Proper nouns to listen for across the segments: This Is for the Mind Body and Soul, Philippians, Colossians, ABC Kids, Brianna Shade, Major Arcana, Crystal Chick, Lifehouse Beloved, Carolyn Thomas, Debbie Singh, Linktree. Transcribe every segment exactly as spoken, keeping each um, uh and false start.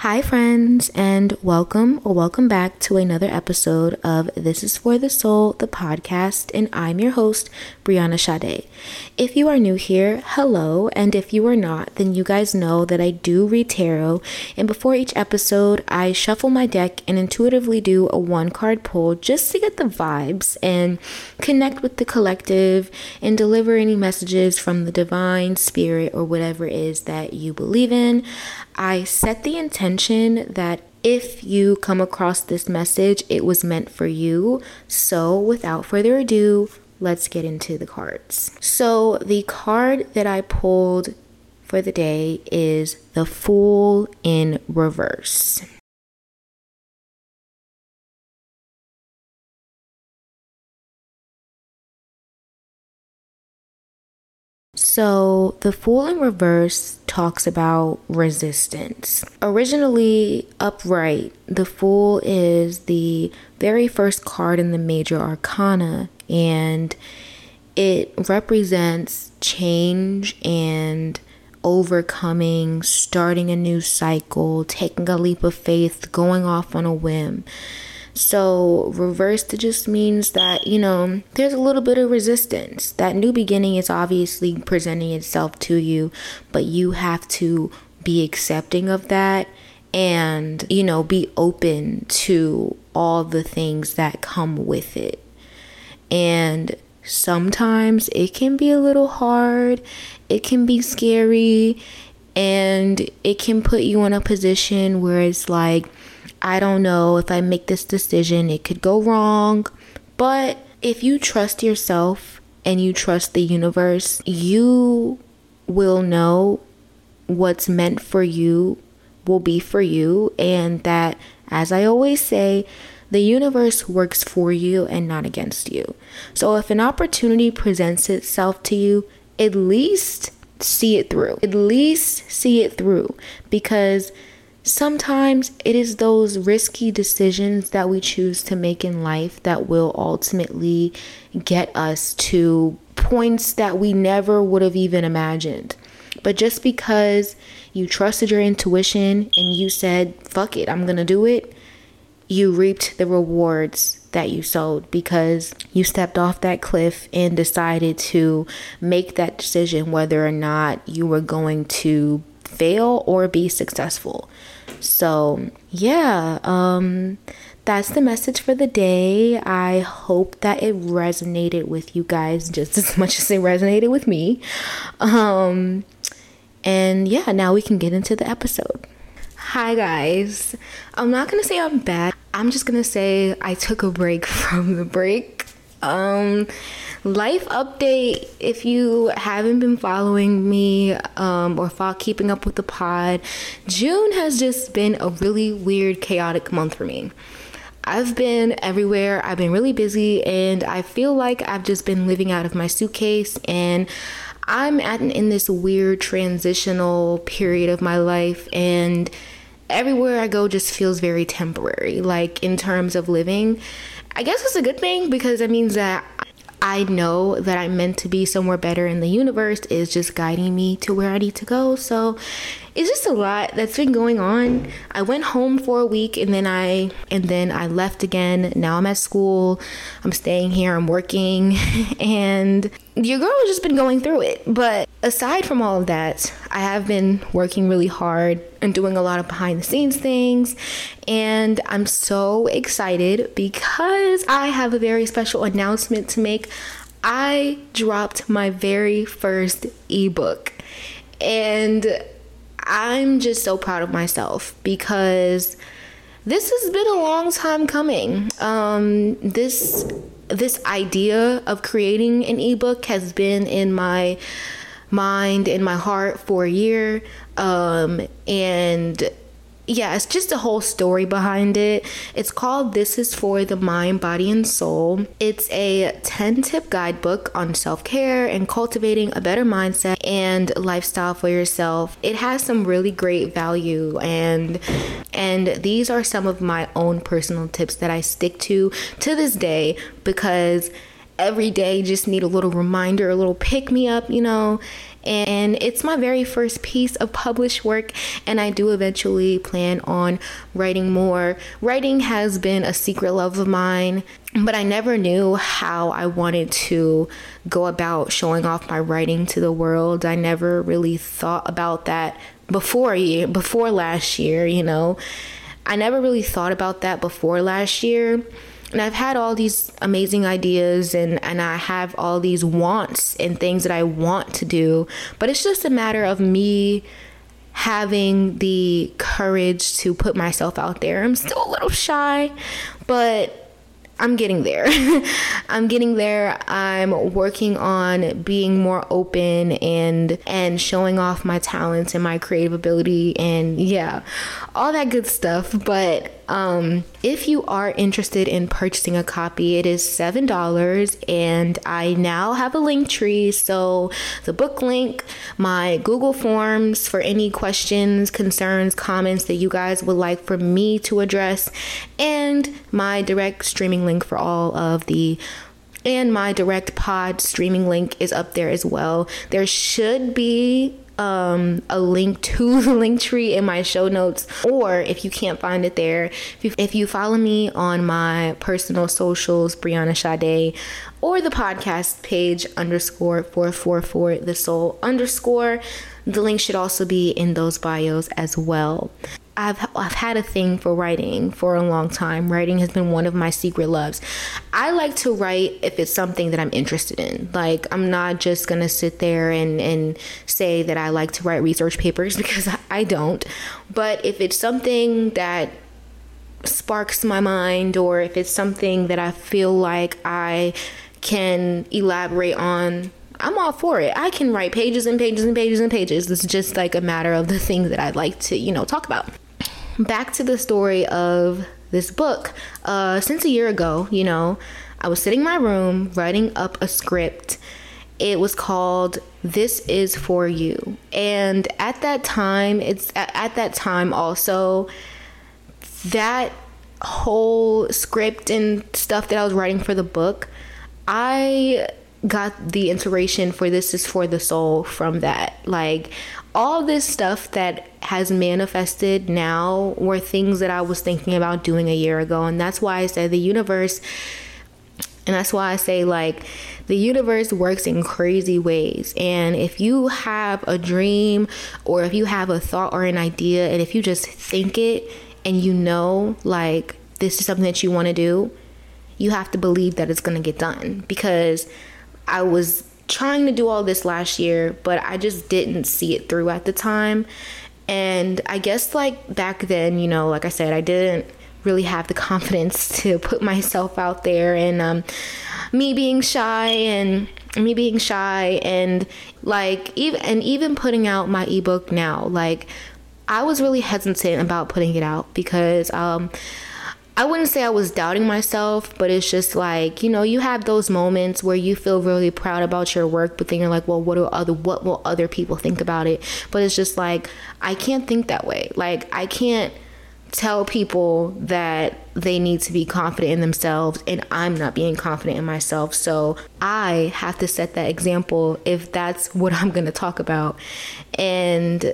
Hi friends, and welcome or welcome back to another episode of This Is for the Soul, the podcast, and I'm your host, Brianna Shade. If you are new here, hello, and if you are not, then you guys know that I do read tarot, and before each episode, I shuffle my deck and intuitively do a one-card pull just to get the vibes and connect with the collective and deliver any messages from the divine, spirit, or whatever it is that you believe in. I set the intention that if you come across this message, it was meant for you. So without further ado, let's get into the cards. So the card that I pulled for the day is the Fool in Reverse. So the Fool in Reverse talks about resistance. Originally upright, the Fool is the very first card in the Major Arcana, and it represents change and overcoming, starting a new cycle, taking a leap of faith, going off on a whim. So reversed just means that, you know, there's a little bit of resistance. That new beginning is obviously presenting itself to you, but you have to be accepting of that and, you know, be open to all the things that come with it. And sometimes it can be a little hard, it can be scary, and it can put you in a position where it's like, I don't know, if I make this decision, it could go wrong. But if you trust yourself and you trust the universe, you will know what's meant for you will be for you. And that, as I always say, the universe works for you and not against you. So if an opportunity presents itself to you, at least see it through. At least see it through. Because sometimes it is those risky decisions that we choose to make in life that will ultimately get us to points that we never would have even imagined. But just because you trusted your intuition and you said, fuck it, I'm gonna do it, you reaped the rewards that you sowed because you stepped off that cliff and decided to make that decision whether or not you were going to fail or be successful. So yeah, um, that's the message for the day. I hope that it resonated with you guys just as much as it resonated with me. Um, and yeah, now we can get into the episode. Hi guys. I'm not going to say I'm back. I'm just going to say I took a break from the break. Um, life update. If you haven't been following me um, or fo- keeping up with the pod, June has just been a really weird, chaotic month for me. I've been everywhere. I've been really busy, and I feel like I've just been living out of my suitcase, and I'm at in this weird transitional period of my life, and everywhere I go just feels very temporary, like in terms of living. I guess it's a good thing because it means that I know that I'm meant to be somewhere better, and the universe is just guiding me to where I need to go. So it's just a lot that's been going on. I went home for a week and then I and then I left again. Now I'm at school. I'm staying here. I'm working. And your girl has just been going through it. But aside from all of that, I have been working really hard and doing a lot of behind the scenes things. And I'm so excited because I have a very special announcement to make. I dropped my very first ebook. And I'm just so proud of myself because this has been a long time coming. Um, this this idea of creating an ebook has been in my mind, in my heart for a year. Um, and yeah, it's just a whole story behind it. It's called This Is for the Mind, Body, and Soul. It's a ten-tip guidebook on self-care and cultivating a better mindset and lifestyle for yourself. It has some really great value, and and these are some of my own personal tips that I stick to to this day because every day just need a little reminder, a little pick-me-up, you know. and it's my very first piece of published work, and I do eventually plan on writing more. Writing has been a secret love of mine, but I never knew how I wanted to go about showing off my writing to the world. I never really thought about that before before last year, you know. I never really thought about that before last year. And I've had all these amazing ideas, and, and I have all these wants and things that I want to do. But it's just a matter of me having the courage to put myself out there. I'm still a little shy, but I'm getting there. I'm getting there. I'm working on being more open and and showing off my talents and my creative ability, and yeah, all that good stuff. But um, if you are interested in purchasing a copy, it is seven dollars, and I now have a Linktree. So the book link, my Google Forms for any questions, concerns, comments that you guys would like for me to address, and my direct streaming link for all of the and my direct pod streaming link is up there as well. There should be Um, a link to the Linktree in my show notes, or if you can't find it there, if you, if you follow me on my personal socials, Brianna Shade, or the podcast page underscore four four four the soul underscore, the link should also be in those bios as well. I've I've had a thing for writing for a long time. Writing has been one of my secret loves. I like to write if it's something that I'm interested in. Like, I'm not just going to sit there and, and say that I like to write research papers, because I don't. But if it's something that sparks my mind, or if it's something that I feel like I can elaborate on, I'm all for it. I can write pages and pages and pages and pages. It's just like a matter of the things that I'd like to, you know, talk about. Back to the story of this book. Uh, since a year ago, you know, I was sitting in my room writing up a script. It was called This Is For You. And at that time, it's at, at that time also, that whole script and stuff that I was writing for the book, I got the inspiration for This Is For The Soul from that. Like, all this stuff that has manifested now were things that I was thinking about doing a year ago. And that's why I said the universe, and that's why I say, like, the universe works in crazy ways. And if you have a dream, or if you have a thought or an idea, and if you just think it, and you know, like, this is something that you want to do, you have to believe that it's going to get done. Because I was trying to do all this last year, but I just didn't see it through at the time. And I guess, like, back then, you know, like I said, I didn't really have the confidence to put myself out there, and um, me being shy and me being shy and like even and even putting out my ebook now, like, I was really hesitant about putting it out because um, I wouldn't say I was doubting myself, but it's just like, you know, you have those moments where you feel really proud about your work, but then you're like, well, what do other, what will other people think about it? But it's just like, I can't think that way. Like, I can't tell people that they need to be confident in themselves, and I'm not being confident in myself. So I have to set that example if that's what I'm going to talk about. And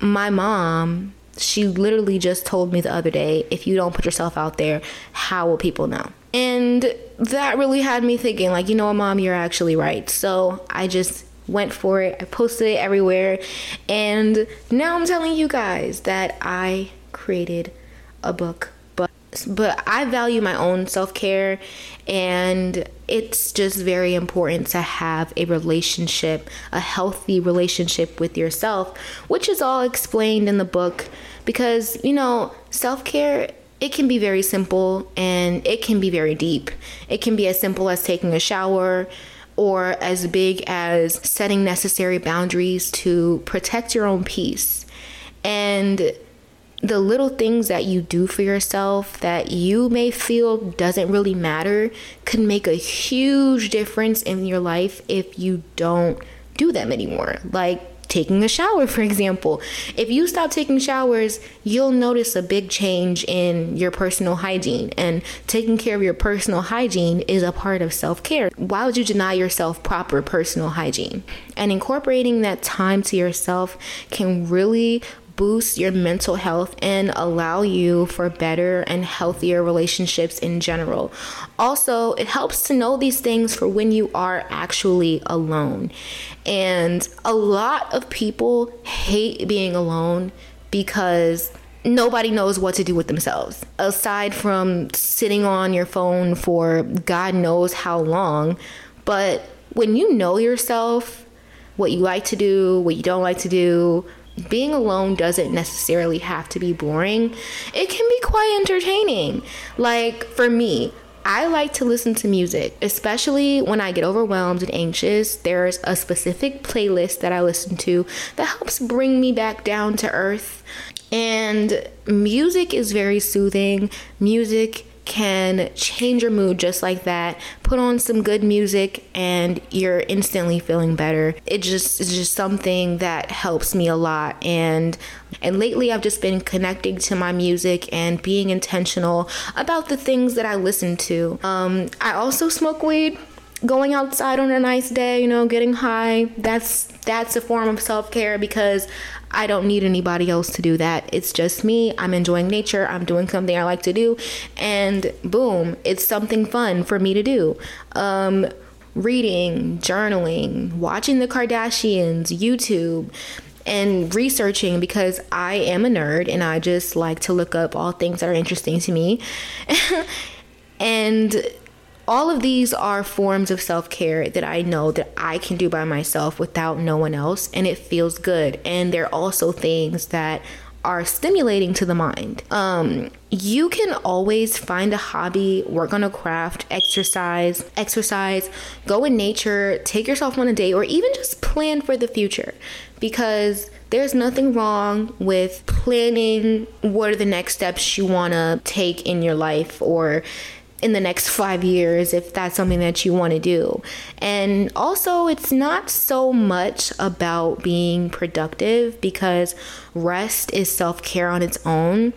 my mom, she literally just told me the other day, if you don't put yourself out there, how will people know? And that really had me thinking, like, you know what, Mom, you're actually right. So I just went for it. I posted it everywhere. And now I'm telling you guys that I created a book. But, but I value my own self-care, and it's just very important to have a relationship, a healthy relationship with yourself, which is all explained in the book. Because, you know, self-care, it can be very simple and it can be very deep. It can be as simple as taking a shower, or as big as setting necessary boundaries to protect your own peace. And the little things that you do for yourself that you may feel doesn't really matter can make a huge difference in your life if you don't do them anymore. Like, taking a shower, for example. If you stop taking showers, you'll notice a big change in your personal hygiene, and taking care of your personal hygiene is a part of self-care. Why would you deny yourself proper personal hygiene? And incorporating that time to yourself can really boost your mental health and allow you for better and healthier relationships in general. Also, it helps to know these things for when you are actually alone. And a lot of people hate being alone because nobody knows what to do with themselves. Aside from sitting on your phone for God knows how long, but when you know yourself, what you like to do, what you don't like to do, being alone doesn't necessarily have to be boring. It can be quite entertaining. Like for me, I like to listen to music, especially when I get overwhelmed and anxious. There's a specific playlist that I listen to that helps bring me back down to earth. And music is very soothing. Music can change your mood just like that. Put on some good music and you're instantly feeling better. It just is just something that helps me a lot. And and lately I've just been connecting to my music and being intentional about the things that I listen to. Um, I also smoke weed. Going outside on a nice day, you know, getting high, that's that's a form of self-care because I don't need anybody else to do that. It's just me. I'm enjoying nature. I'm doing something I like to do. And boom, it's something fun for me to do. Um, reading, journaling, watching the Kardashians, YouTube, and researching, because I am a nerd and I just like to look up all things that are interesting to me. And all of these are forms of self-care that I know that I can do by myself without no one else, and it feels good. And they're also things that are stimulating to the mind. Um, you can always find a hobby, work on a craft, exercise, exercise, go in nature, take yourself on a date, or even just plan for the future, because there's nothing wrong with planning what are the next steps you want to take in your life or in the next five years, if that's something that you want to do. And also, it's not so much about being productive, because rest is self-care on its own.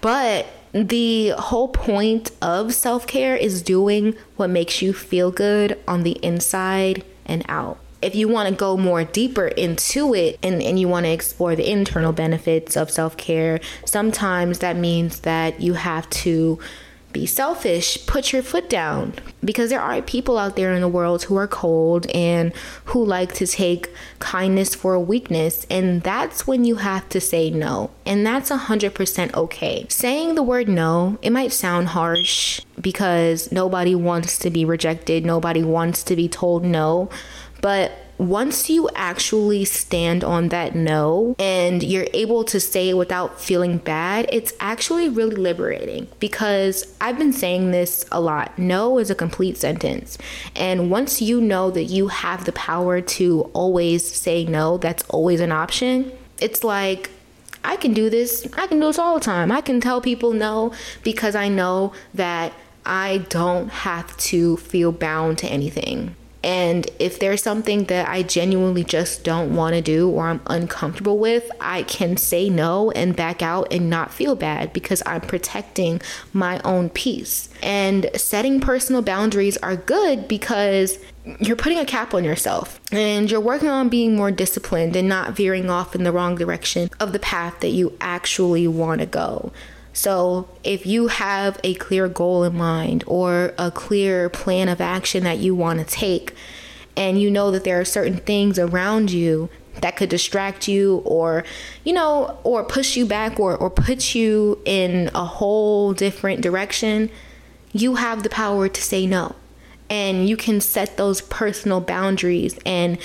But the whole point of self-care is doing what makes you feel good on the inside and out. If you want to go more deeper into it and, and you want to explore the internal benefits of self-care, sometimes that means that you have to be selfish, put your foot down, because there are people out there in the world who are cold and who like to take kindness for weakness, and that's when you have to say no, and that's one hundred percent okay. Saying the word no, it might sound harsh because nobody wants to be rejected, nobody wants to be told no, but once you actually stand on that no and you're able to say it without feeling bad, it's actually really liberating, because I've been saying this a lot. No is a complete sentence. And once you know that you have the power to always say no, that's always an option. It's like, I can do this. I can do this all the time. I can tell people no because I know that I don't have to feel bound to anything. And if there's something that I genuinely just don't want to do or I'm uncomfortable with, I can say no and back out and not feel bad, because I'm protecting my own peace. And setting personal boundaries are good because you're putting a cap on yourself and you're working on being more disciplined and not veering off in the wrong direction of the path that you actually want to go. So if you have a clear goal in mind or a clear plan of action that you want to take, and you know that there are certain things around you that could distract you or, you know, or push you back or, or put you in a whole different direction, you have the power to say no. And you can set those personal boundaries and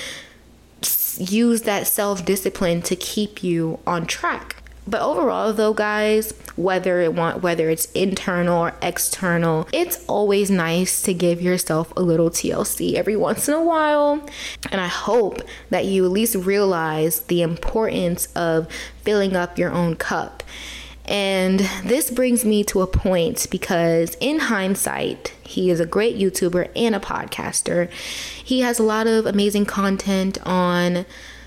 use that self-discipline to keep you on track. But overall though, guys, whether it want whether it's internal or external, it's always nice to give yourself a little T L C every once in a while. And I hope that you at least realize the importance of filling up your own cup. And this brings me to a point, because in hindsight, he is a great YouTuber and a podcaster. He has a lot of amazing content on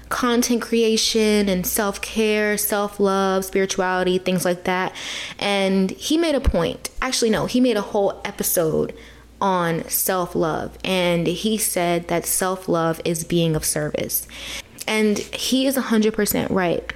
content creation and self-care, self-love, spirituality, things like that. And he made a point. Actually, no, he made a whole episode on self-love. And he said that self-love is being of service. And he is one hundred percent right,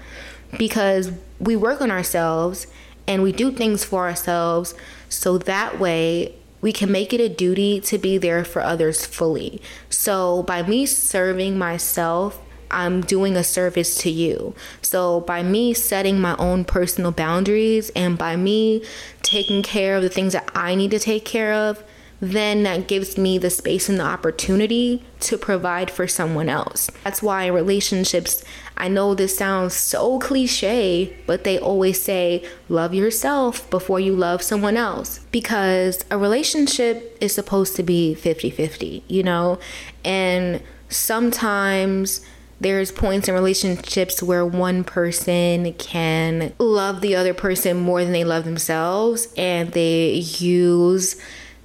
because we work on ourselves and we do things for ourselves so that way we can make it a duty to be there for others fully. So by me serving myself, I'm doing a service to you. So by me setting my own personal boundaries and by me taking care of the things that I need to take care of, then that gives me the space and the opportunity to provide for someone else. That's why in relationships, I know this sounds so cliche, but they always say, love yourself before you love someone else, because a relationship is supposed to be fifty-fifty, you know? And sometimes there's points in relationships where one person can love the other person more than they love themselves, and they use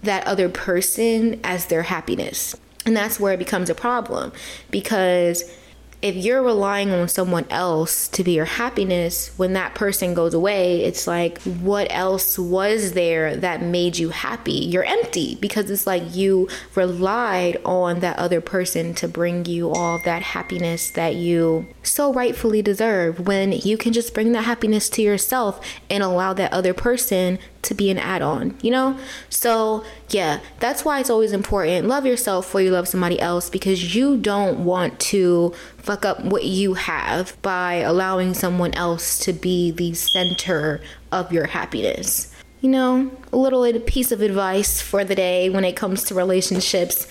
that other person as their happiness. And that's where it becomes a problem, because if you're relying on someone else to be your happiness, when that person goes away, it's like, what else was there that made you happy? You're empty, because it's like you relied on that other person to bring you all that happiness that you so rightfully deserve, when you can just bring that happiness to yourself and allow that other person to be an add-on, you know? So yeah, that's why it's always important. Love yourself before you love somebody else, because you don't want to fuck up what you have by allowing someone else to be the center of your happiness. You know, a little piece of advice for the day when it comes to relationships.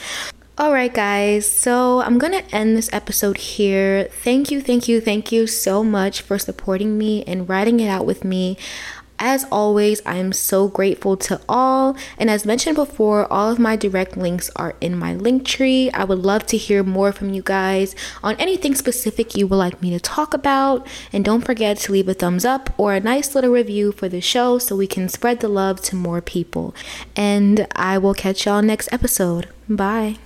Alright guys, so I'm gonna end this episode here. Thank you, thank you, thank you so much for supporting me and writing it out with me. As always, I am so grateful to all. And as mentioned before, all of my direct links are in my Linktree. I would love to hear more from you guys on anything specific you would like me to talk about. And don't forget to leave a thumbs up or a nice little review for the show so we can spread the love to more people. And I will catch y'all next episode. Bye.